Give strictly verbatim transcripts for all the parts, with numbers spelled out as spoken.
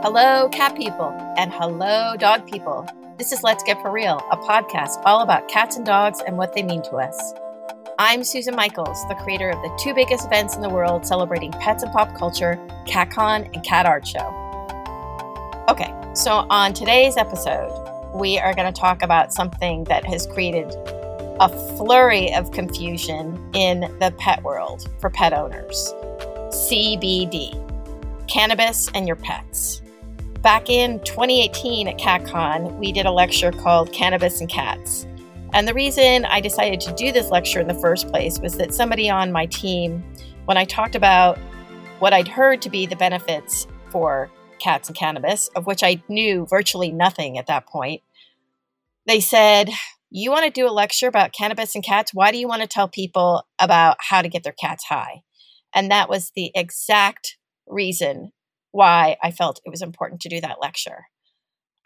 Hello, cat people, and hello, dog people. This is Let's Get For Real, a podcast all about cats and dogs and what they mean to us. I'm Susan Michaels, the creator of the two biggest events in the world celebrating pets and pop culture, CatCon and Cat Art Show. Okay, so on today's episode, we are going to talk about something that has created a flurry of confusion in the pet world for pet owners. C B D, cannabis and your pets. Back in twenty eighteen at CatCon, we did a lecture called Cannabis and Cats. And the reason I decided to do this lecture in the first place was that somebody on my team, when I talked about what I'd heard to be the benefits for cats and cannabis, of which I knew virtually nothing at that point, they said, "You want to do a lecture about cannabis and cats? Why do you want to tell people about how to get their cats high?" And that was the exact reason why I felt it was important to do that lecture.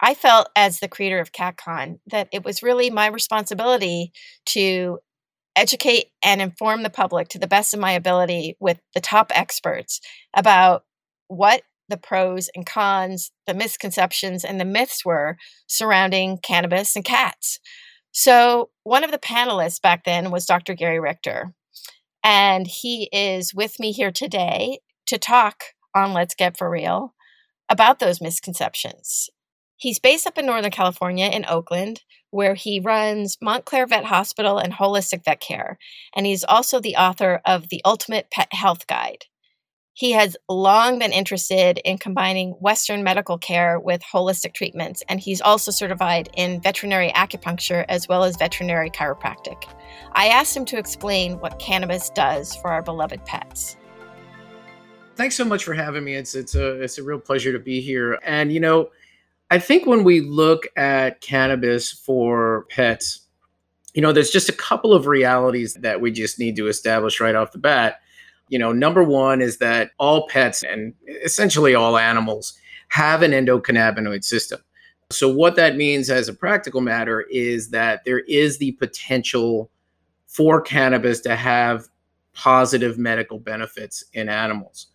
I felt, as the creator of CatCon, that it was really my responsibility to educate and inform the public to the best of my ability with the top experts about what the pros and cons, the misconceptions, and the myths were surrounding cannabis and cats. So one of the panelists back then was Doctor Gary Richter, and he is with me here today to talk on Let's Get For Real about those misconceptions. He's based up in Northern California in Oakland, where he runs Montclair Vet Hospital and Holistic Vet Care. And he's also the author of The Ultimate Pet Health Guide. He has long been interested in combining Western medical care with holistic treatments. And he's also certified in veterinary acupuncture as well as veterinary chiropractic. I asked him to explain what cannabis does for our beloved pets. Thanks so much for having me. It's, it's, a, it's a real pleasure to be here. And, you know, I think when we look at cannabis for pets, you know, there's just a couple of realities that we just need to establish right off the bat. You know, number one is that all pets and essentially all animals have an endocannabinoid system. So what that means as a practical matter is that there is the potential for cannabis to have positive medical benefits in animals.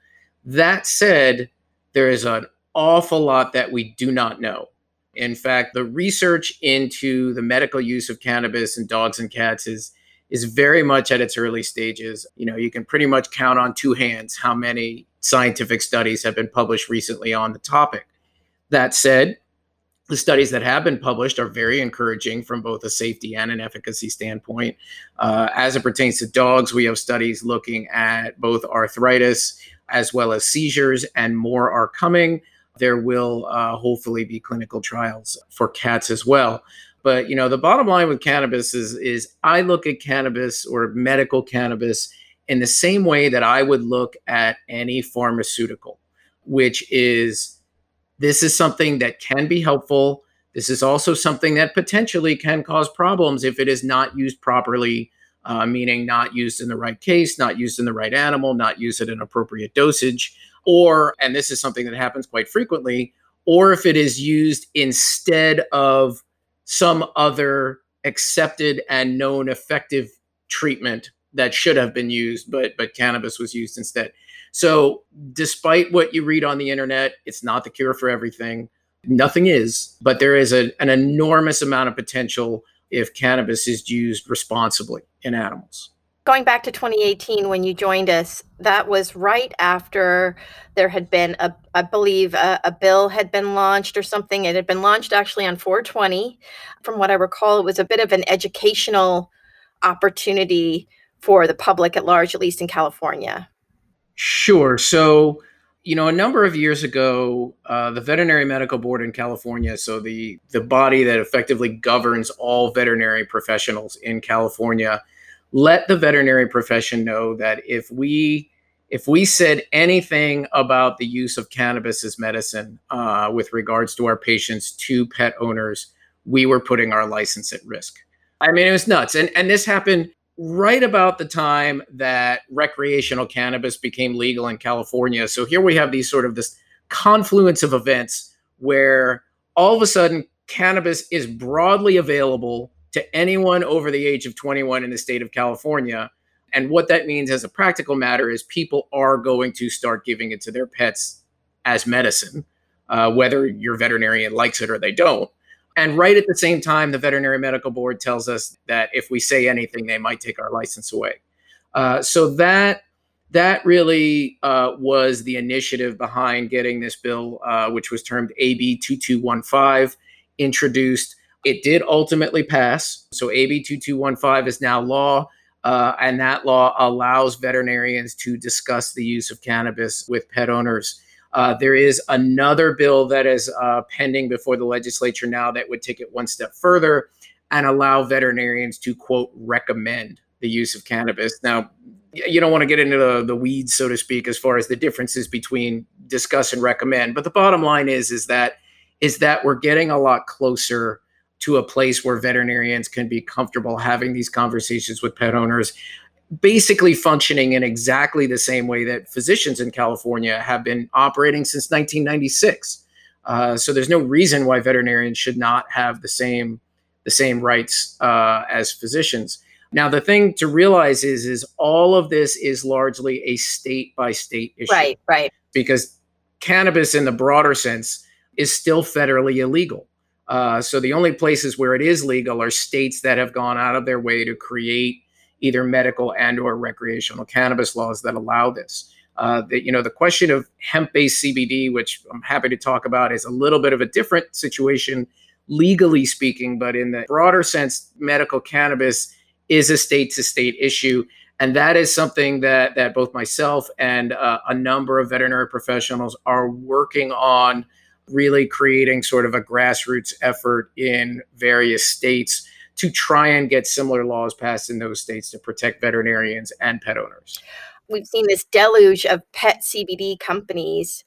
That said, there is an awful lot that we do not know. In fact, the research into the medical use of cannabis in dogs and cats is is very much at its early stages. You know, you can pretty much count on two hands how many scientific studies have been published recently on the topic. That said, the studies that have been published are very encouraging from both a safety and an efficacy standpoint. Uh, as it pertains to dogs, we have studies looking at both arthritis as well as seizures, and more are coming. There will uh, hopefully be clinical trials for cats as well. But, you know, the bottom line with cannabis is, is I look at cannabis or medical cannabis in the same way that I would look at any pharmaceutical, which is this is something that can be helpful. This is also something that potentially can cause problems if it is not used properly, uh, meaning not used in the right case, not used in the right animal, not used at an appropriate dosage. Or, and this is something that happens quite frequently, or if it is used instead of some other accepted and known effective treatment that should have been used, but but cannabis was used instead. So despite what you read on the internet, it's not the cure for everything. Nothing is, but there is a, an enormous amount of potential if cannabis is used responsibly in animals. Going back to twenty eighteen, when you joined us, that was right after there had been, a, I believe, a, a bill had been launched or something. It had been launched actually on four twenty. From what I recall, it was a bit of an educational opportunity for the public at large, at least in California. Sure. So, you know, a number of years ago, uh, the Veterinary Medical Board in California, so the the body that effectively governs all veterinary professionals in California, let the veterinary profession know that if we if we said anything about the use of cannabis as medicine uh, with regards to our patients, to pet owners, we were putting our license at risk. I mean, it was nuts. And, and this happened right about the time that recreational cannabis became legal in California. So here we have these sort of this confluence of events where all of a sudden cannabis is broadly available to anyone over the age of twenty-one in the state of California. And what that means as a practical matter is people are going to start giving it to their pets as medicine. uh, whether your veterinarian likes it or they don't. And right at the same time, the Veterinary Medical Board tells us that if we say anything, they might take our license away. Uh, so that that really uh, was the initiative behind getting this bill, uh, which was termed A B twenty-two fifteen, introduced. It did ultimately pass. So A B twenty-two fifteen is now law, uh, and that law allows veterinarians to discuss the use of cannabis with pet owners. Uh, there is another bill that is uh, pending before the legislature now that would take it one step further and allow veterinarians to, quote, recommend the use of cannabis. Now, you don't want to get into the, the weeds, so to speak, as far as the differences between discuss and recommend. But the bottom line is, is that is that we're getting a lot closer to a place where veterinarians can be comfortable having these conversations with pet owners, basically functioning in exactly the same way that physicians in California have been operating since nineteen ninety-six. Uh, so there's no reason why veterinarians should not have the same the same rights uh, as physicians. Now, the thing to realize is, is all of this is largely a state by state issue. Right, right. Because cannabis in the broader sense is still federally illegal. Uh, so the only places where it is legal are states that have gone out of their way to create either medical and or recreational cannabis laws that allow this. Uh, that, you know, the question of hemp-based C B D, which I'm happy to talk about, is a little bit of a different situation, legally speaking, but in the broader sense, medical cannabis is a state-to-state issue. And that is something that, that both myself and uh, a number of veterinary professionals are working on, really creating sort of a grassroots effort in various states to try and get similar laws passed in those states to protect veterinarians and pet owners. We've seen this deluge of pet C B D companies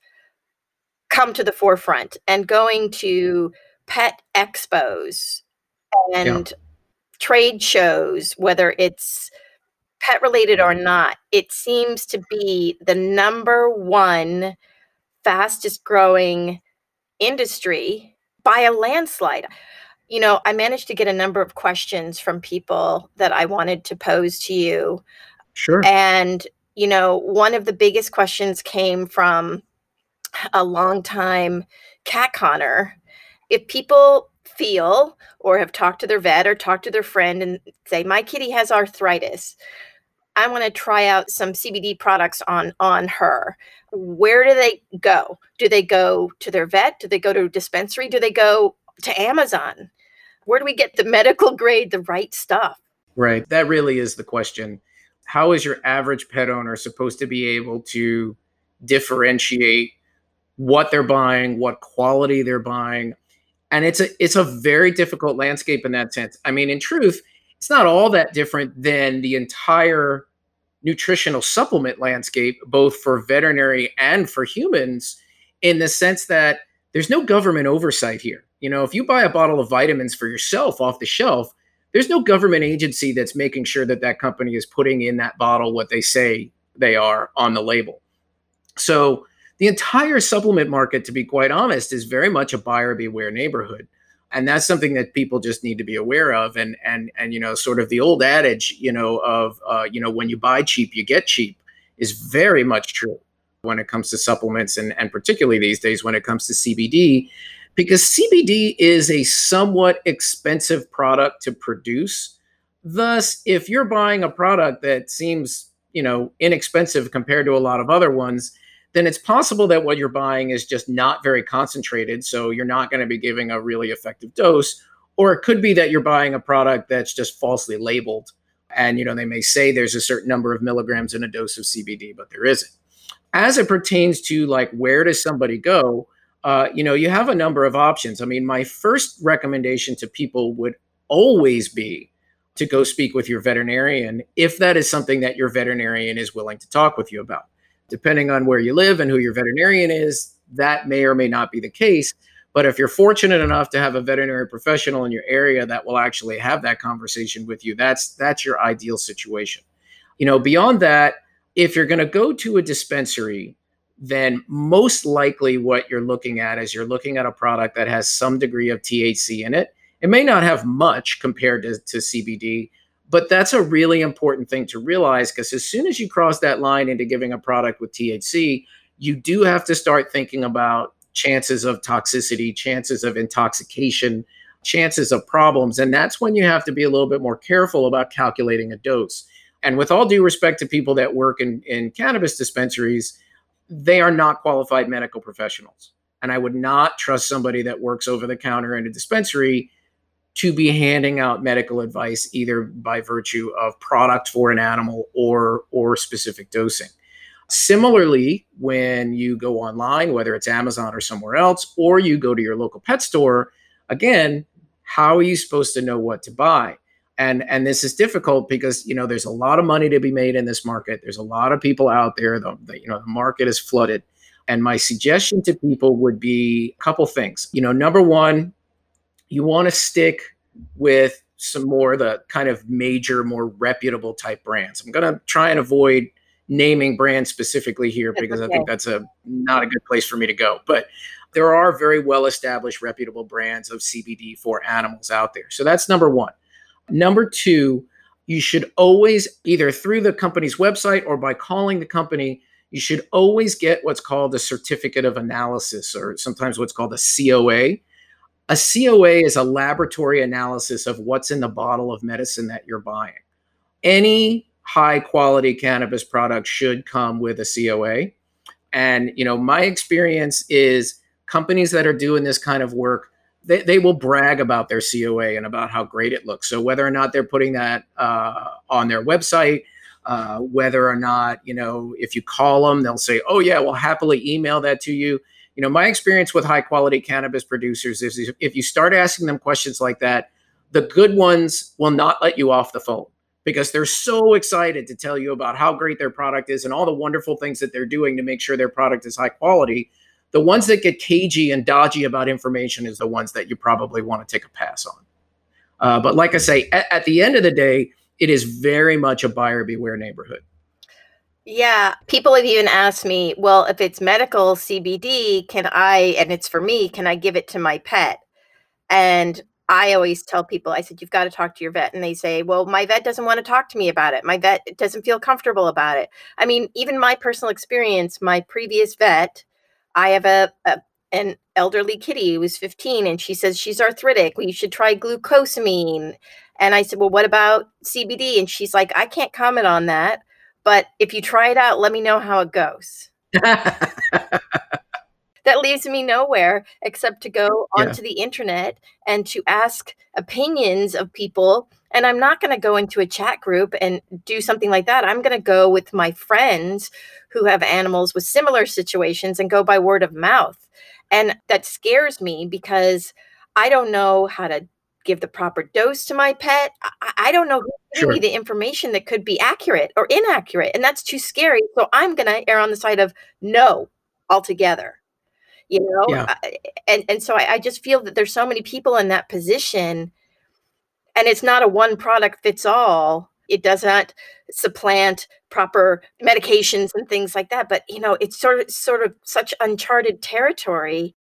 come to the forefront and going to pet expos and yeah. trade shows, whether it's pet related or not. It seems to be the number one fastest growing industry by a landslide. You know, I managed to get a number of questions from people that I wanted to pose to you. Sure. And, you know, one of the biggest questions came from a longtime CatConner. If people feel or have talked to their vet or talked to their friend and say, my kitty has arthritis, I want to try out some C B D products on, on her. Where do they go? Do they go to their vet? Do they go to a dispensary? Do they go to Amazon? Where do we get the medical grade, the right stuff? Right. That really is the question. How is your average pet owner supposed to be able to differentiate what they're buying, what quality they're buying? And it's a it's a very difficult landscape in that sense. I mean, in truth, it's not all that different than the entire nutritional supplement landscape, both for veterinary and for humans, in the sense that there's no government oversight here. You know, if you buy a bottle of vitamins for yourself off the shelf, there's no government agency that's making sure that that company is putting in that bottle what they say they are on the label. So the entire supplement market, to be quite honest, is very much a buyer beware neighborhood. And that's something that people just need to be aware of. And, and, and you know, sort of the old adage, you know, of, uh, you know, when you buy cheap, you get cheap is very much true when it comes to supplements and, and particularly these days when it comes to C B D. Because C B D is a somewhat expensive product to produce. Thus, if you're buying a product that seems, you know, inexpensive compared to a lot of other ones, then it's possible that what you're buying is just not very concentrated. So you're not going to be giving a really effective dose. Or it could be that you're buying a product that's just falsely labeled. And, you know, they may say there's a certain number of milligrams in a dose of C B D, but there isn't. As it pertains to like, where does somebody go? Uh, you know, you have a number of options. I mean, my first recommendation to people would always be to go speak with your veterinarian if that is something that your veterinarian is willing to talk with you about. Depending on where you live and who your veterinarian is, that may or may not be the case. But if you're fortunate enough to have a veterinary professional in your area that will actually have that conversation with you, that's that's your ideal situation. You know, beyond that, if you're going to go to a dispensary, then most likely what you're looking at is you're looking at a product that has some degree of T H C in it. It may not have much compared to, to C B D, but that's a really important thing to realize because as soon as you cross that line into giving a product with T H C, you do have to start thinking about chances of toxicity, chances of intoxication, chances of problems. And that's when you have to be a little bit more careful about calculating a dose. And with all due respect to people that work in, in cannabis dispensaries, they are not qualified medical professionals. And I would not trust somebody that works over the counter in a dispensary to be handing out medical advice, either by virtue of product for an animal or, or specific dosing. Similarly, when you go online, whether it's Amazon or somewhere else, or you go to your local pet store, again, how are you supposed to know what to buy? And, and this is difficult because, you know, there's a lot of money to be made in this market. There's a lot of people out there. The, the, you know, the market is flooded. And my suggestion to people would be a couple things. You know, number one, you want to stick with some more of the kind of major, more reputable type brands. I'm going to try and avoid naming brands specifically here because okay. I think that's a not a good place for me to go. But there are very well-established, reputable brands of C B D for animals out there. So that's number one. Number two, you should always, either through the company's website or by calling the company, you should always get what's called a certificate of analysis, or sometimes what's called a C O A. A C O A is a laboratory analysis of what's in the bottle of medicine that you're buying. Any high quality cannabis product should come with a C O A. And, you know, my experience is companies that are doing this kind of work, they, they will brag about their C O A and about how great it looks. So whether or not they're putting that uh, on their website, Uh, whether or not, you know, if you call them, they'll say, oh, yeah, we'll happily email that to you. You know, my experience with high quality cannabis producers is if you start asking them questions like that, the good ones will not let you off the phone because they're so excited to tell you about how great their product is and all the wonderful things that they're doing to make sure their product is high quality. The ones that get cagey and dodgy about information is the ones that you probably want to take a pass on. Uh, but like I say, at, at the end of the day, it is very much a buyer beware neighborhood. Yeah. People have even asked me, well, if it's medical C B D, can I, and it's for me, can I give it to my pet? And I always tell people, I said, you've got to talk to your vet. And they say, well, my vet doesn't want to talk to me about it. My vet doesn't feel comfortable about it. I mean, even my personal experience, my previous vet, I have a, a an elderly kitty who was fifteen and she says, she's arthritic. Well, you should try glucosamine. And I said, well, what about C B D? And she's like, I can't comment on that, but if you try it out, let me know how it goes. That leaves me nowhere except to go onto yeah. the internet and to ask opinions of people. And I'm not going to go into a chat group and do something like that. I'm going to go with my friends who have animals with similar situations and go by word of mouth. And that scares me because I don't know how to give the proper dose to my pet. I, I don't know who's giving me the information that could be accurate or inaccurate. And that's too scary. So I'm going to err on the side of no altogether, you know? Yeah. I, and, and so I, I just feel that there's so many people in that position and it's not a one product fits all. It does not supplant proper medications and things like that. But, you know, it's sort of, sort of such uncharted territory.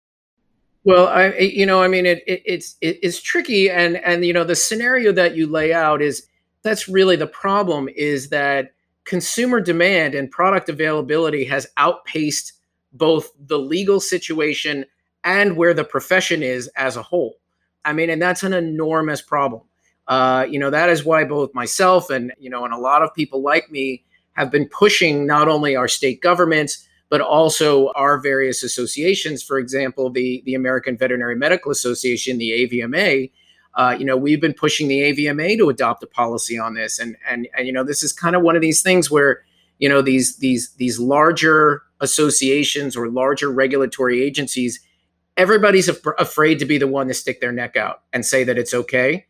Well, I, you know, I mean, it, it, it's it, it's tricky. And, and, you know, the scenario that you lay out is that's really the problem is that consumer demand and product availability has outpaced both the legal situation and where the profession is as a whole. I mean, and that's an enormous problem. Uh, you know, that is why both myself and, you know, and a lot of people like me have been pushing not only our state governments, but also our various associations, for example, the, the American Veterinary Medical Association, the A V M A, uh, you know, we've been pushing the A V M A to adopt a policy on this. And, and, and, you know, this is kind of one of these things where, you know, these, these, these larger associations or larger regulatory agencies, everybody's af- afraid to be the one to stick their neck out and say that it's okay,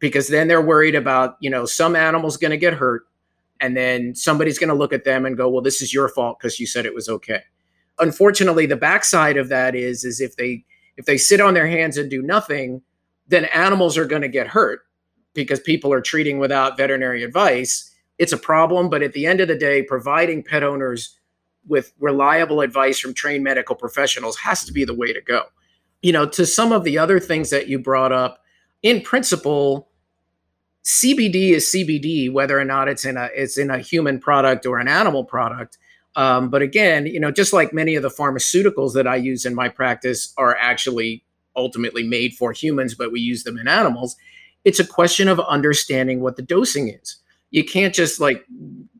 because then they're worried about, you know, some animal's going to get hurt. And then somebody's going to look at them and go, well, this is your fault because you said it was okay. Unfortunately, the backside of that is, is if they if they sit on their hands and do nothing, then animals are going to get hurt because people are treating without veterinary advice. It's a problem. But at the end of the day, providing pet owners with reliable advice from trained medical professionals has to be the way to go. You know, to some of the other things that you brought up, in principle, C B D is C B D, whether or not it's in a it's in a human product or an animal product. Um, but again, you know, just like many of the pharmaceuticals that I use in my practice are actually ultimately made for humans, but we use them in animals. It's a question of understanding what the dosing is. You can't just like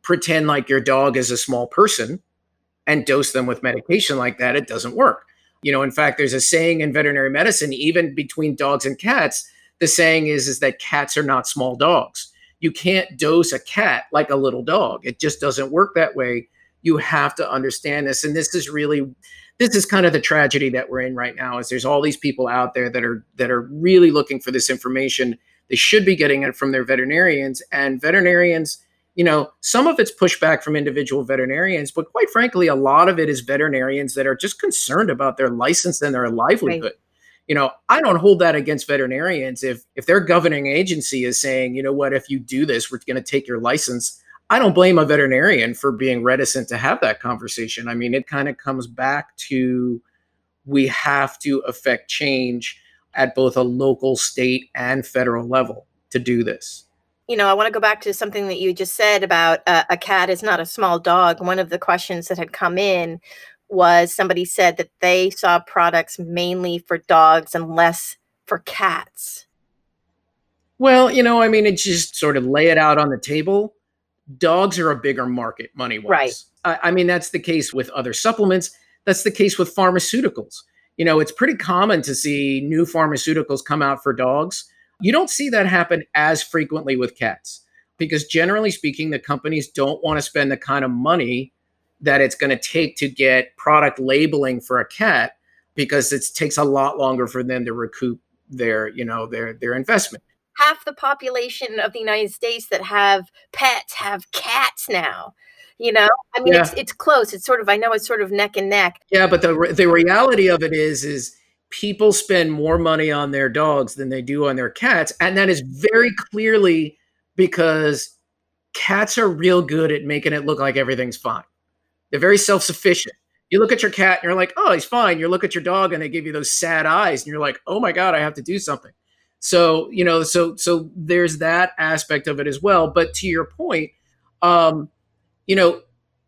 pretend like your dog is a small person and dose them with medication like that. It doesn't work. You know, in fact, there's a saying in veterinary medicine, even between dogs and cats, the saying is, is that cats are not small dogs. You can't dose a cat like a little dog. It just doesn't work that way. You have to understand this. And this is really, this is kind of the tragedy that we're in right now, is there's all these people out there that are, that are really looking for this information. They should be getting it from their veterinarians, and veterinarians, you know, some of it's pushback from individual veterinarians, but quite frankly, a lot of it is veterinarians that are just concerned about their license and their livelihood. Right. You know, I don't hold that against veterinarians. If, if their governing agency is saying, you know what, if you do this, we're going to take your license, I don't blame a veterinarian for being reticent to have that conversation. I mean, it kind of comes back to, we have to affect change at both a local, state, and federal level to do this. You know, I want to go back to something that you just said about uh, a cat is not a small dog. One of the questions that had come in was somebody said that they saw products mainly for dogs and less for cats. Well, you know, I mean, it just sort of lay it out on the table. Dogs are a bigger market money-wise. Right. I, I mean, that's the case with other supplements. That's the case with pharmaceuticals. You know, it's pretty common to see new pharmaceuticals come out for dogs. You don't see that happen as frequently with cats, because generally speaking, the companies don't want to spend the kind of money that it's going to take to get product labeling for a cat, because it takes a lot longer for them to recoup their, you know, their, their investment. Half the population of the United States that have pets have cats now. You know, I mean, yeah. it's it's close. It's sort of, I know it's sort of neck and neck. Yeah, but the the reality of it is, is people spend more money on their dogs than they do on their cats. And that is very clearly because cats are real good at making it look like everything's fine. They're very self-sufficient. You look at your cat and you're like, oh, he's fine. You look at your dog and they give you those sad eyes and you're like, oh my God, I have to do something. So, you know, so, so there's that aspect of it as well. But to your point, um, you know,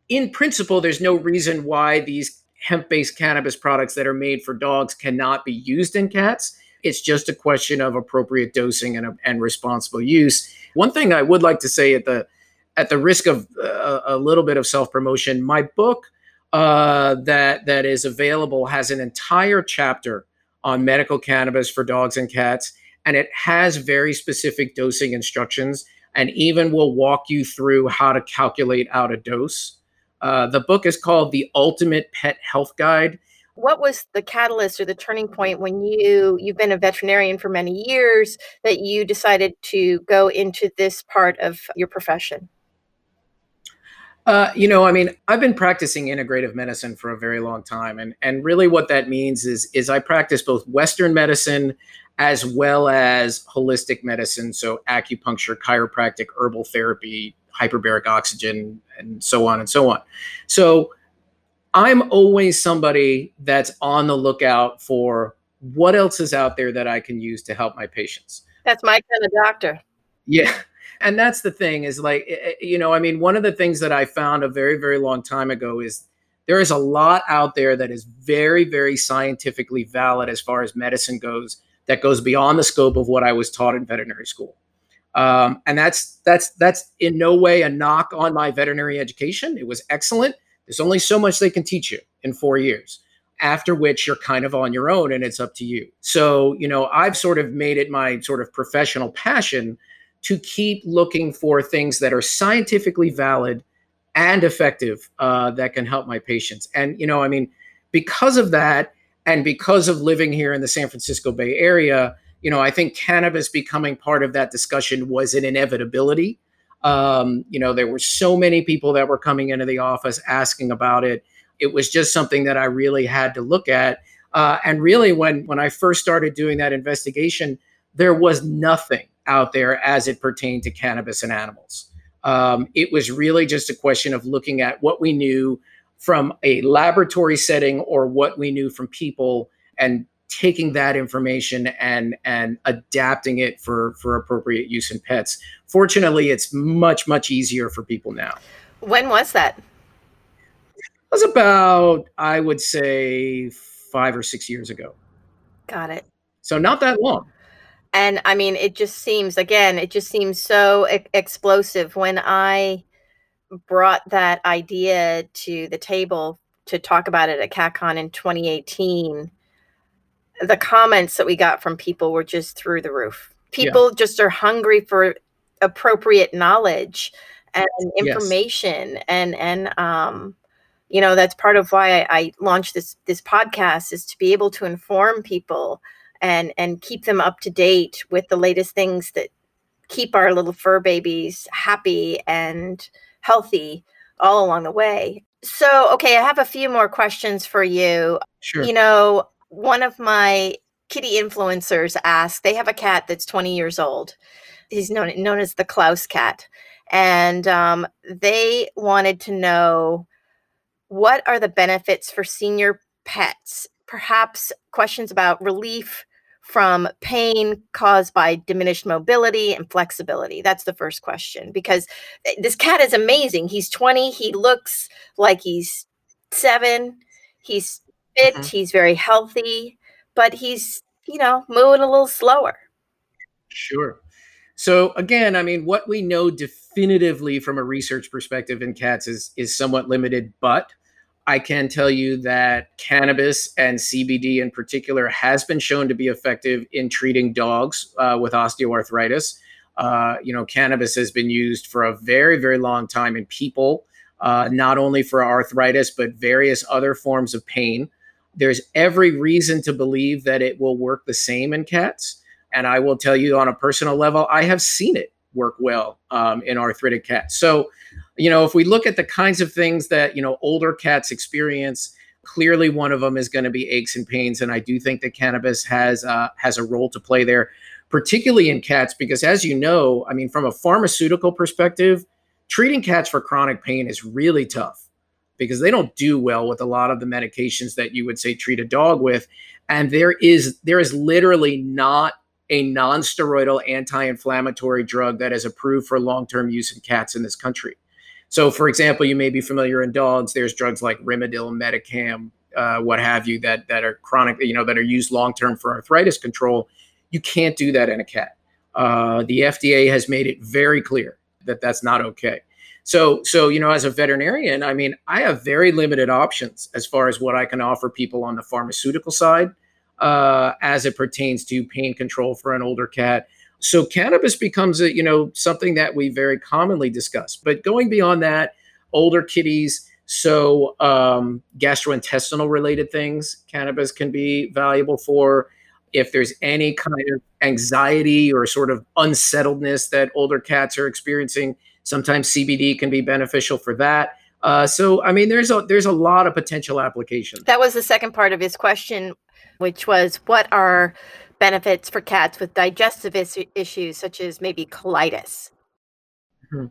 in principle, there's no reason why these hemp-based cannabis products that are made for dogs cannot be used in cats. It's just a question of appropriate dosing and, and responsible use. One thing I would like to say, at the at the risk of uh, a little bit of self-promotion, my book uh, that that is available has an entire chapter on medical cannabis for dogs and cats, and it has very specific dosing instructions, and even will walk you through how to calculate out a dose. Uh, the book is called The Ultimate Pet Health Guide. What was the catalyst or the turning point when you, you've been a veterinarian for many years, that you decided to go into this part of your profession? Uh, you know, I mean, I've been practicing integrative medicine for a very long time. And, and really what that means is, is I practice both Western medicine as well as holistic medicine. So acupuncture, chiropractic, herbal therapy, hyperbaric oxygen, and so on and so on. So I'm always somebody that's on the lookout for what else is out there that I can use to help my patients. That's my kind of doctor. Yeah. And that's the thing is, like, you know, I mean, one of the things that I found a very, very long time ago is there is a lot out there that is very, very scientifically valid as far as medicine goes, that goes beyond the scope of what I was taught in veterinary school. Um, and that's that's that's in no way a knock on my veterinary education. It was excellent. There's only so much they can teach you in four years, after which you're kind of on your own and it's up to you. So, you know, I've sort of made it my sort of professional passion to keep looking for things that are scientifically valid and effective uh, that can help my patients. And, you know, I mean, because of that, and because of living here in the San Francisco Bay Area, you know, I think cannabis becoming part of that discussion was an inevitability. Um, you know, there were so many people that were coming into the office asking about it. It was just something that I really had to look at. Uh, and really, when, when I first started doing that investigation, there was nothing out there as it pertained to cannabis and animals. Um, it was really just a question of looking at what we knew from a laboratory setting or what we knew from people, and taking that information and and adapting it for, for appropriate use in pets. Fortunately, it's much, much easier for people now. When was that? was about, I would say, five or six years ago. Got it. So not that long. And I mean, it just seems, again, it just seems so e- explosive. When I brought that idea to the table to talk about it at CatCon in twenty eighteen, the comments that we got from people were just through the roof. People yeah. just are hungry for appropriate knowledge and information. Yes. And, and, um, you know, that's part of why I, I launched this, this podcast, is to be able to inform people and, and keep them up to date with the latest things that keep our little fur babies happy and healthy all along the way. So, okay, I have a few more questions for you. Sure. You know, one of my kitty influencers asked, they have a cat that's twenty years old. He's known, known as the Klaus cat. And um, they wanted to know, what are the benefits for senior pets? Perhaps questions about relief from pain caused by diminished mobility and flexibility. That's the first question, because this cat is amazing. He's twenty. He looks like he's seven. He's fit. Mm-hmm. He's very healthy, but he's, you know, moving a little slower. Sure. So again, I mean, what we know definitively from a research perspective in cats is, is somewhat limited, but I can tell you that cannabis and C B D in particular has been shown to be effective in treating dogs uh, with osteoarthritis. Uh, you know, cannabis has been used for a very, very long time in people, uh, not only for arthritis, but various other forms of pain. There's every reason to believe that it will work the same in cats. And I will tell you on a personal level, I have seen it work well um, in arthritic cats. So, you know, if we look at the kinds of things that, you know, older cats experience, clearly one of them is going to be aches and pains. And I do think that cannabis has uh, has a role to play there, particularly in cats, because as you know, I mean, from a pharmaceutical perspective, treating cats for chronic pain is really tough, because they don't do well with a lot of the medications that you would say treat a dog with. And there is there is literally not a non-steroidal anti-inflammatory drug that is approved for long-term use in cats in this country. So for example, you may be familiar in dogs, there's drugs like Rimadyl, Metacam, uh, what have you, that that are chronic, you know, that are used long-term for arthritis control. You can't do that in a cat. Uh, the F D A has made it very clear that that's not okay. So, so, you know, as a veterinarian, I mean, I have very limited options as far as what I can offer people on the pharmaceutical side uh, as it pertains to pain control for an older cat. So cannabis becomes a, you know, something that we very commonly discuss. But going beyond that, older kitties, so um, gastrointestinal related things, cannabis can be valuable for. If there's any kind of anxiety or sort of unsettledness that older cats are experiencing, sometimes C B D can be beneficial for that. Uh, so, I mean, there's a, there's a lot of potential applications. That was the second part of his question, which was, what are benefits for cats with digestive is- issues, such as maybe colitis? Mm-hmm.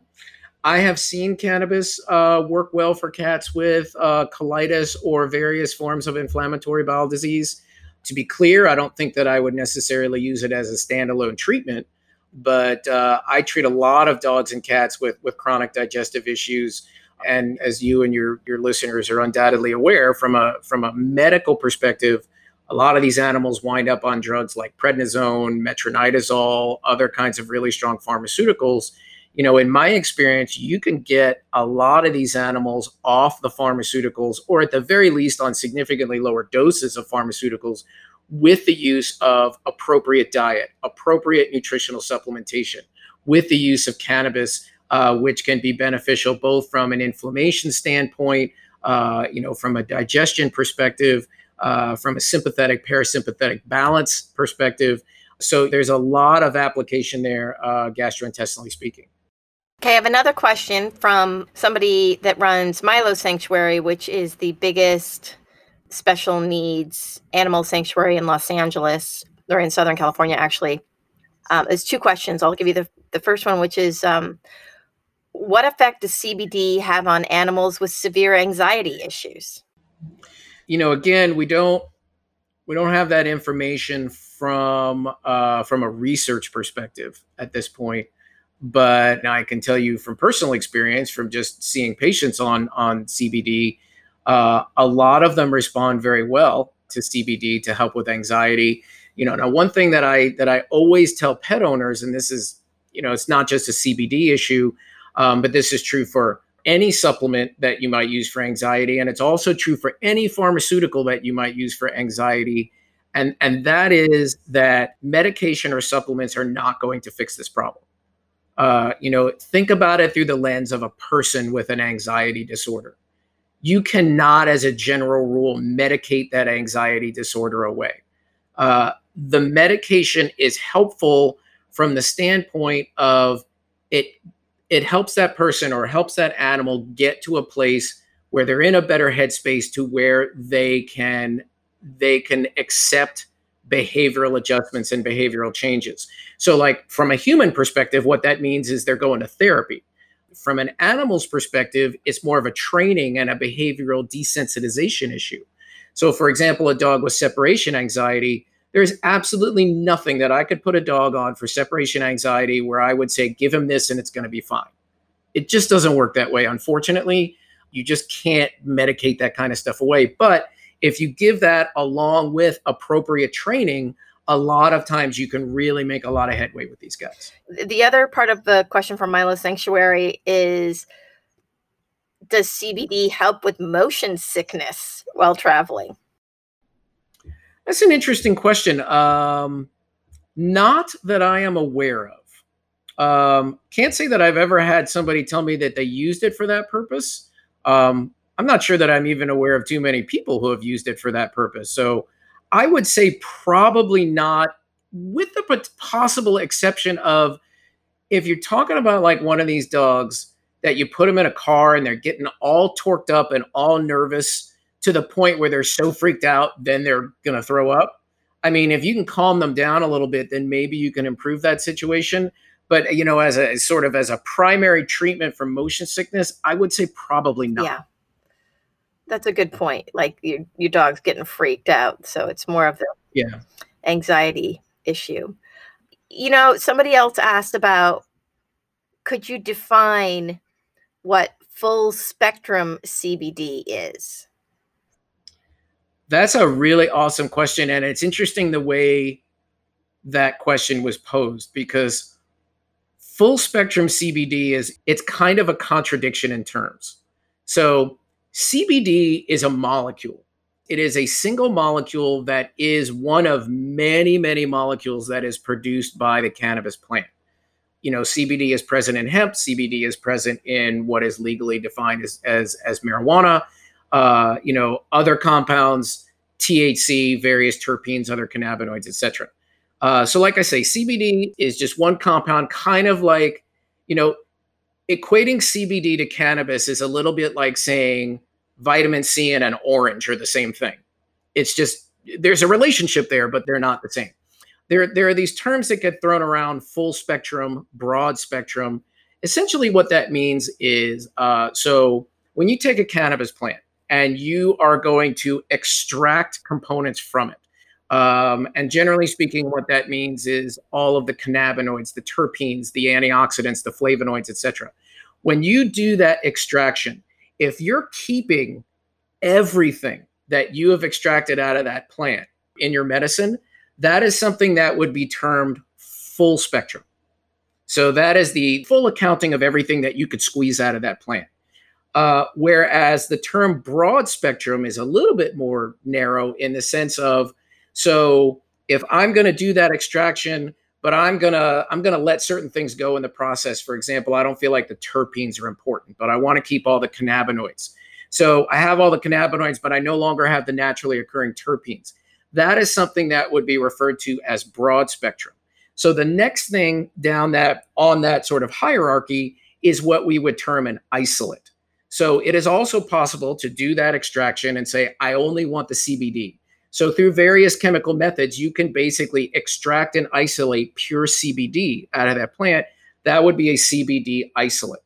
I have seen cannabis uh, work well for cats with uh, colitis or various forms of inflammatory bowel disease. To be clear, I don't think that I would necessarily use it as a standalone treatment. But uh, I treat a lot of dogs and cats with, with chronic digestive issues. And as you and your, your listeners are undoubtedly aware, from a from a medical perspective, a lot of these animals wind up on drugs like prednisone, metronidazole, other kinds of really strong pharmaceuticals. You know, in my experience, you can get a lot of these animals off the pharmaceuticals, or at the very least on significantly lower doses of pharmaceuticals, with the use of appropriate diet, appropriate nutritional supplementation, with the use of cannabis, uh, which can be beneficial both from an inflammation standpoint, uh, you know, from a digestion perspective, uh, from a sympathetic, parasympathetic balance perspective. So there's a lot of application there, uh, gastrointestinally speaking. Okay, I have another question from somebody that runs Milo Sanctuary, which is the biggest special needs animal sanctuary in Los Angeles, or in Southern California, actually. Um, there's two questions. I'll give you the, the first one, which is, um, what effect does C B D have on animals with severe anxiety issues? You know, again, we don't we don't have that information from uh, from a research perspective at this point. But I can tell you from personal experience, from just seeing patients on on C B D, Uh, a lot of them respond very well to C B D to help with anxiety. You know, now one thing that I that I always tell pet owners, and this is, you know, it's not just a C B D issue, um, but this is true for any supplement that you might use for anxiety, and it's also true for any pharmaceutical that you might use for anxiety. And, and that is that medication or supplements are not going to fix this problem. Uh, you know, think about it through the lens of a person with an anxiety disorder. You cannot, as a general rule, medicate that anxiety disorder away. Uh, the medication is helpful from the standpoint of it, it helps that person or helps that animal get to a place where they're in a better headspace to where they can, they can accept behavioral adjustments and behavioral changes. So like from a human perspective, what that means is they're going to therapy. From an animal's perspective, it's more of a training and a behavioral desensitization issue. So for example, a dog with separation anxiety, there's absolutely nothing that I could put a dog on for separation anxiety where I would say, give him this and it's going to be fine. It just doesn't work that way. Unfortunately, you just can't medicate that kind of stuff away. But if you give that along with appropriate training, a lot of times you can really make a lot of headway with these guys. The other part of the question from Milo Sanctuary is, does C B D help with motion sickness while traveling? That's an interesting question. Um, not that I am aware of. Um, can't say that I've ever had somebody tell me that they used it for that purpose. Um, I'm not sure that I'm even aware of too many people who have used it for that purpose. So I would say probably not, with the possible exception of if you're talking about like one of these dogs that you put them in a car and they're getting all torqued up and all nervous to the point where they're so freaked out, then they're going to throw up. I mean, if you can calm them down a little bit, then maybe you can improve that situation. But, you know, as a sort of as a primary treatment for motion sickness, I would say probably not. Yeah. That's a good point. Like your, your dog's getting freaked out. So it's more of the yeah. anxiety issue. You know, somebody else asked about, could you define what full spectrum C B D is? That's a really awesome question. And it's interesting the way that question was posed, because full spectrum C B D is, it's kind of a contradiction in terms. So C B D is a molecule. It is a single molecule that is one of many, many molecules that is produced by the cannabis plant. You know, C B D is present in hemp. C B D is present in what is legally defined as as, as marijuana. Uh, you know, other compounds, T H C, various terpenes, other cannabinoids, et cetera. Uh, so like I say, C B D is just one compound, kind of like, you know, equating C B D to cannabis is a little bit like saying vitamin C and an orange are the same thing. It's just, there's a relationship there, but they're not the same. There, there are these terms that get thrown around, full spectrum, broad spectrum. Essentially what that means is, uh, so when you take a cannabis plant and you are going to extract components from it, Um, and generally speaking, what that means is all of the cannabinoids, the terpenes, the antioxidants, the flavonoids, et cetera. When you do that extraction, if you're keeping everything that you have extracted out of that plant in your medicine, that is something that would be termed full spectrum. So that is the full accounting of everything that you could squeeze out of that plant. Uh, whereas the term broad spectrum is a little bit more narrow in the sense of, so if I'm going to do that extraction, but I'm going to I'm going to let certain things go in the process. For example, I don't feel like the terpenes are important, but I want to keep all the cannabinoids. So I have all the cannabinoids, but I no longer have the naturally occurring terpenes. That is something that would be referred to as broad spectrum. So the next thing down that on that sort of hierarchy is what we would term an isolate. So it is also possible to do that extraction and say, I only want the C B D. So through various chemical methods, you can basically extract and isolate pure C B D out of that plant. That would be a C B D isolate.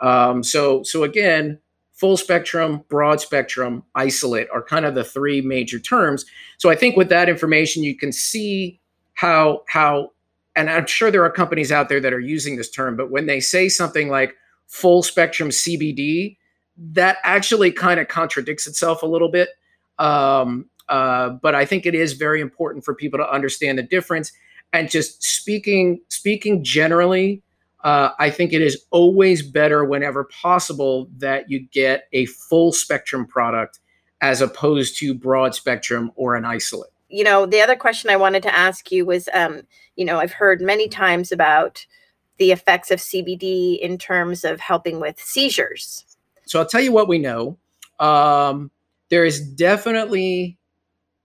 Um, so, so again, full spectrum, broad spectrum, isolate are kind of the three major terms. So I think with that information, you can see how, how, and I'm sure there are companies out there that are using this term, but when they say something like full spectrum C B D, that actually kind of contradicts itself a little bit. Um, uh, but I think it is very important for people to understand the difference. And just speaking, speaking generally, uh, I think it is always better whenever possible that you get a full spectrum product as opposed to broad spectrum or an isolate. You know, the other question I wanted to ask you was, um, you know, I've heard many times about the effects of C B D in terms of helping with seizures. So I'll tell you what we know. Um, there is definitely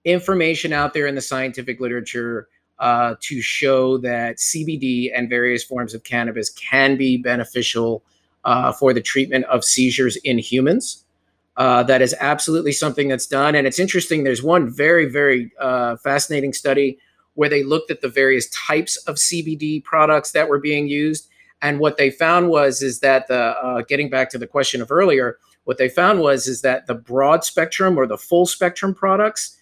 information out there in the scientific literature uh, to show that C B D and various forms of cannabis can be beneficial uh, for the treatment of seizures in humans. Uh, that is absolutely something that's done. And it's interesting. There's one very, very uh, fascinating study where they looked at the various types of C B D products that were being used. And what they found was, is that the, uh, getting back to the question of earlier, what they found was, is that the broad spectrum or the full spectrum products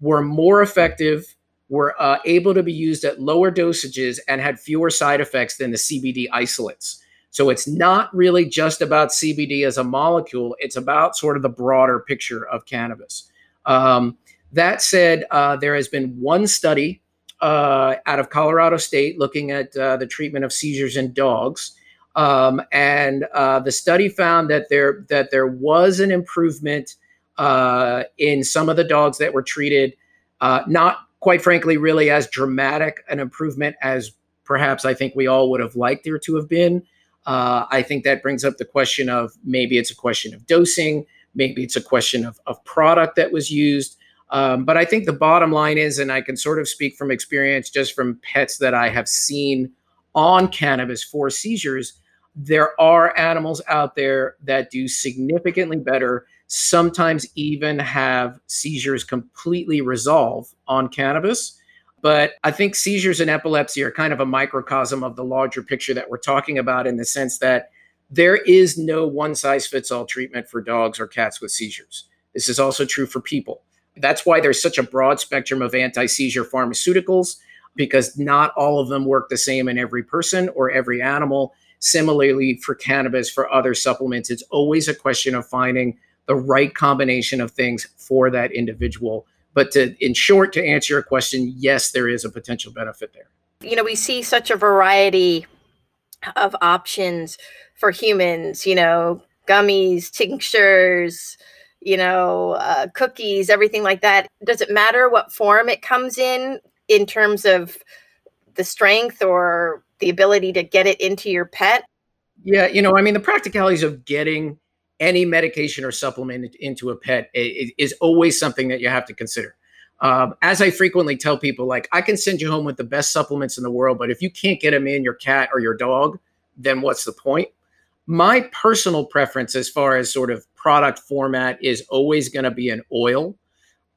were more effective, were uh, able to be used at lower dosages and had fewer side effects than the C B D isolates. So it's not really just about C B D as a molecule. It's about sort of the broader picture of cannabis. Um, that said, uh, there has been one study uh, out of Colorado State looking at uh, the treatment of seizures in dogs. Um, and uh, the study found that there, that there was an improvement uh, in some of the dogs that were treated, uh, not quite frankly, really as dramatic an improvement as perhaps I think we all would have liked there to have been. Uh, I think that brings up the question of maybe it's a question of dosing, maybe it's a question of, of product that was used. Um, but I think the bottom line is, and I can sort of speak from experience just from pets that I have seen on cannabis for seizures, there are animals out there that do significantly better, sometimes even have seizures completely resolve on cannabis. But I think seizures and epilepsy are kind of a microcosm of the larger picture that we're talking about, in the sense that there is no one-size-fits-all treatment for dogs or cats with seizures. This is also true for people. That's why there's such a broad spectrum of anti-seizure pharmaceuticals, because not all of them work the same in every person or every animal. Similarly, for cannabis, for other supplements, it's always a question of finding the right combination of things for that individual. But to, in short, to answer your question, yes, there is a potential benefit there. You know, we see such a variety of options for humans, you know, gummies, tinctures, you know, uh, cookies, everything like that. Does it matter what form it comes in, in terms of the strength or the ability to get it into your pet? Yeah, you know, I mean, the practicalities of getting any medication or supplement into a pet is always something that you have to consider. Um, as I frequently tell people, like, I can send you home with the best supplements in the world, but if you can't get them in your cat or your dog, then what's the point? My personal preference as far as sort of product format is always going to be an oil.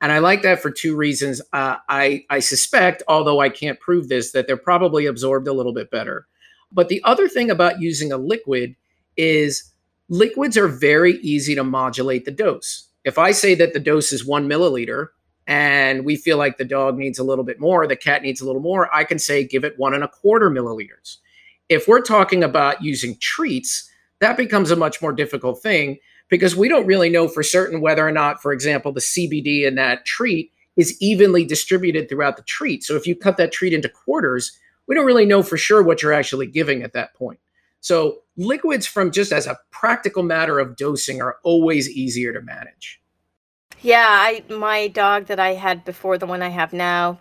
And I like that for two reasons. Uh, I, I suspect, although I can't prove this, that they're probably absorbed a little bit better. But the other thing about using a liquid is, liquids are very easy to modulate the dose. If I say that the dose is one milliliter and we feel like the dog needs a little bit more, the cat needs a little more, I can say give it one and a quarter milliliters. If we're talking about using treats, that becomes a much more difficult thing, because we don't really know for certain whether or not, for example, the C B D in that treat is evenly distributed throughout the treat. So if you cut that treat into quarters, we don't really know for sure what you're actually giving at that point. So liquids, from just as a practical matter of dosing, are always easier to manage. Yeah, I, my dog that I had before, the one I have now,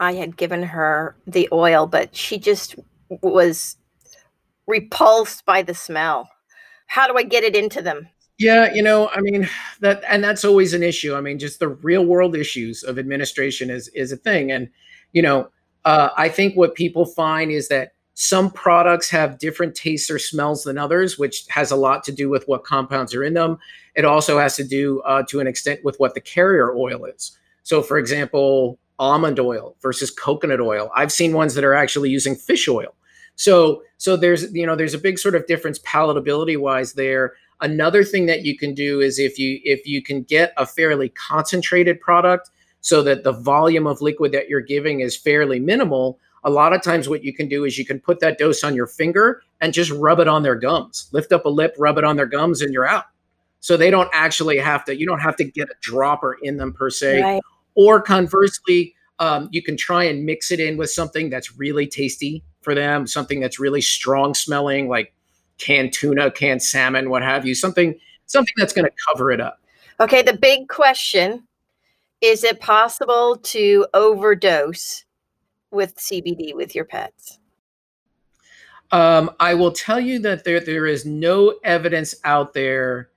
I had given her the oil, but she just was repulsed by the smell. How do I get it into them? Yeah, you know, I mean, that, and that's always an issue. I mean, just the real world issues of administration is, is a thing. And, you know, uh, I think what people find is that some products have different tastes or smells than others, which has a lot to do with what compounds are in them. It also has to do uh, to an extent with what the carrier oil is. So for example, almond oil versus coconut oil. I've seen ones that are actually using fish oil. So, so there's, you know, there's a big sort of difference palatability wise there. Another thing that you can do is if you, if you can get a fairly concentrated product so that the volume of liquid that you're giving is fairly minimal, a lot of times what you can do is you can put that dose on your finger and just rub it on their gums, lift up a lip, rub it on their gums, and you're out. So they don't actually have to, you don't have to get a dropper in them per se. Right. Or conversely, um, you can try and mix it in with something that's really tasty for them, something that's really strong smelling, like canned tuna, canned salmon, what have you, something, something that's going to cover it up. Okay. The big question, is it possible to overdose with C B D with your pets? Um, I will tell you that there there is no evidence out there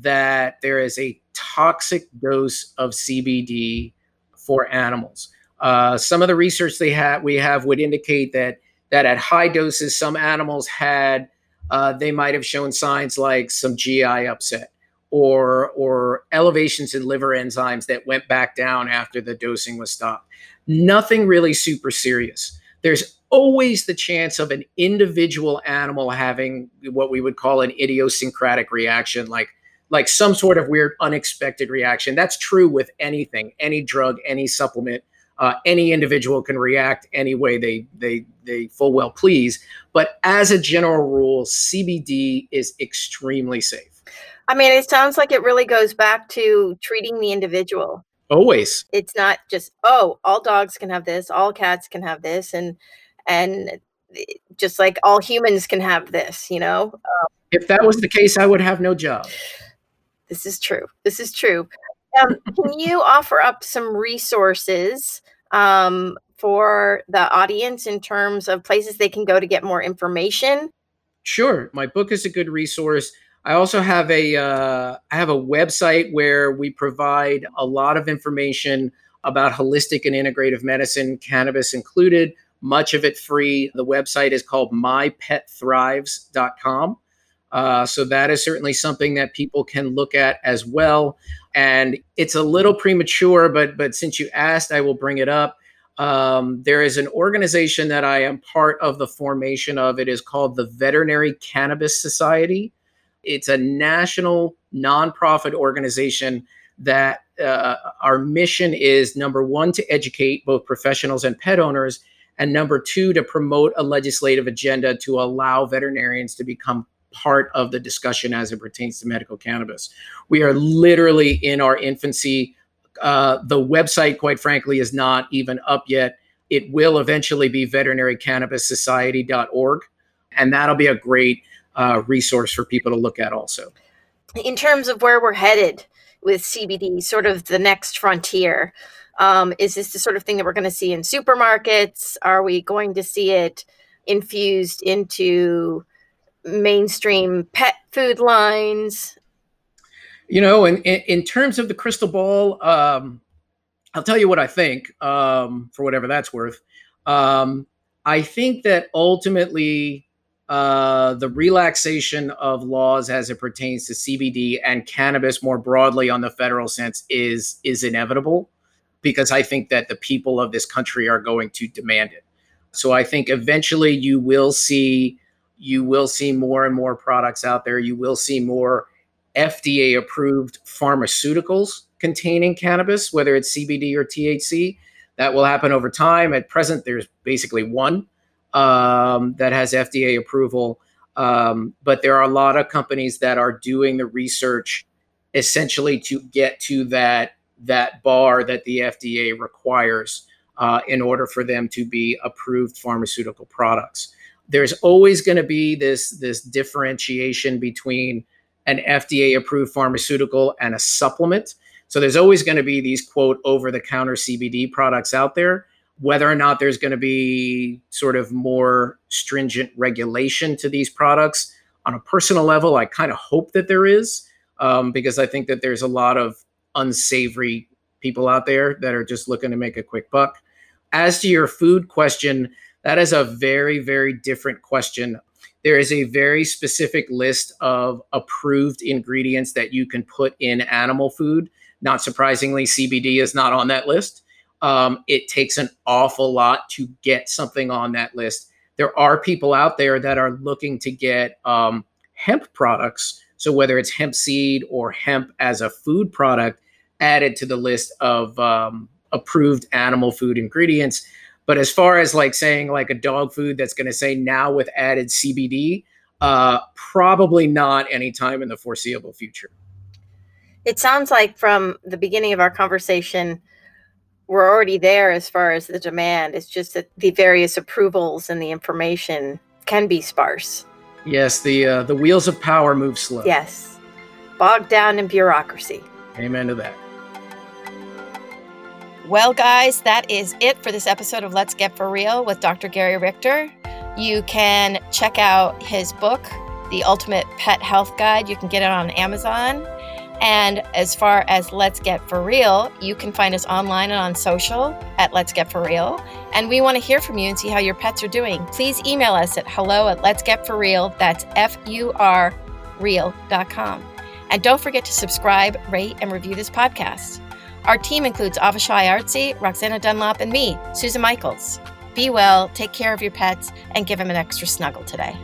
that there is a toxic dose of C B D for animals. Uh, some of the research they have we have would indicate that that at high doses, some animals had uh, they might have shown signs like some G I upset or or elevations in liver enzymes that went back down after the dosing was stopped. Nothing really super serious. There's always the chance of an individual animal having what we would call an idiosyncratic reaction, like like some sort of weird, unexpected reaction. That's true with anything, any drug, any supplement. Uh, any individual can react any way they they they full well please. But as a general rule, C B D is extremely safe. I mean, it sounds like it really goes back to treating the individual. Always. It's not just, oh, all dogs can have this, all cats can have this, and and just like all humans can have this, you know? Um, if that was the case, I would have no job. This is true. This is true. Um, can you offer up some resources um, for the audience in terms of places they can go to get more information? Sure. My book is a good resource. I also have a uh, I have a website where we provide a lot of information about holistic and integrative medicine, cannabis included, much of it free. The website is called my pet thrives dot com. Uh, so that is certainly something that people can look at as well. And it's a little premature, but but since you asked, I will bring it up. Um, there is an organization that I am part of the formation of. It is called the Veterinary Cannabis Society. It's a national nonprofit organization that uh, our mission is, number one, to educate both professionals and pet owners, and number two, to promote a legislative agenda to allow veterinarians to become part of the discussion as it pertains to medical cannabis. We are literally in our infancy. Uh, the website, quite frankly, is not even up yet. It will eventually be veterinary cannabis society dot org, and that'll be a great Uh, resource for people to look at also. In terms of where we're headed with C B D, sort of the next frontier, um, is this the sort of thing that we're going to see in supermarkets? Are we going to see it infused into mainstream pet food lines? You know, in, in, in terms of the crystal ball, um, I'll tell you what I think, um, for whatever that's worth. Um, I think that ultimately... Uh, the relaxation of laws as it pertains to C B D and cannabis more broadly on the federal sense is is inevitable, because I think that the people of this country are going to demand it. So I think eventually you will see you will see more and more products out there. You will see more F D A approved pharmaceuticals containing cannabis, whether it's C B D or T H C. That will happen over time. At present, there's basically one um that has F D A approval, um but there are a lot of companies that are doing the research essentially to get to that that bar that the F D A requires uh in order for them to be approved pharmaceutical products. There's always going to be this this differentiation between an F D A approved pharmaceutical and a supplement. So there's always going to be these quote over the counter C B D products out there. Whether or not there's going to be sort of more stringent regulation to these products on a personal level, I kind of hope that there is, um, because I think that there's a lot of unsavory people out there that are just looking to make a quick buck. As to your food question, that is a very, very different question. There is a very specific list of approved ingredients that you can put in animal food. Not surprisingly, C B D is not on that list. Um, it takes an awful lot to get something on that list. There are people out there that are looking to get um, hemp products. So whether it's hemp seed or hemp as a food product added to the list of um, approved animal food ingredients. But as far as like saying like a dog food that's going to say now with added C B D, uh, probably not anytime in the foreseeable future. It sounds like from the beginning of our conversation, we're already there as far as the demand. It's just that the various approvals and the information can be sparse. Yes, the uh, the wheels of power move slow. Yes, bogged down in bureaucracy. Amen to that. Well, guys, that is it for this episode of Let's Get For Real with Doctor Gary Richter. You can check out his book, The Ultimate Pet Health Guide. You can get it on Amazon. And as far as Let's Get For Real, you can find us online and on social at Let's Get For Real. And we want to hear from you and see how your pets are doing. Please email us at hello at Let's Get For Real. That's F U R real dot com. And don't forget to subscribe, rate, and review this podcast. Our team includes Avishai Artsy, Roxana Dunlop, and me, Susan Michaels. Be well, take care of your pets, and give them an extra snuggle today.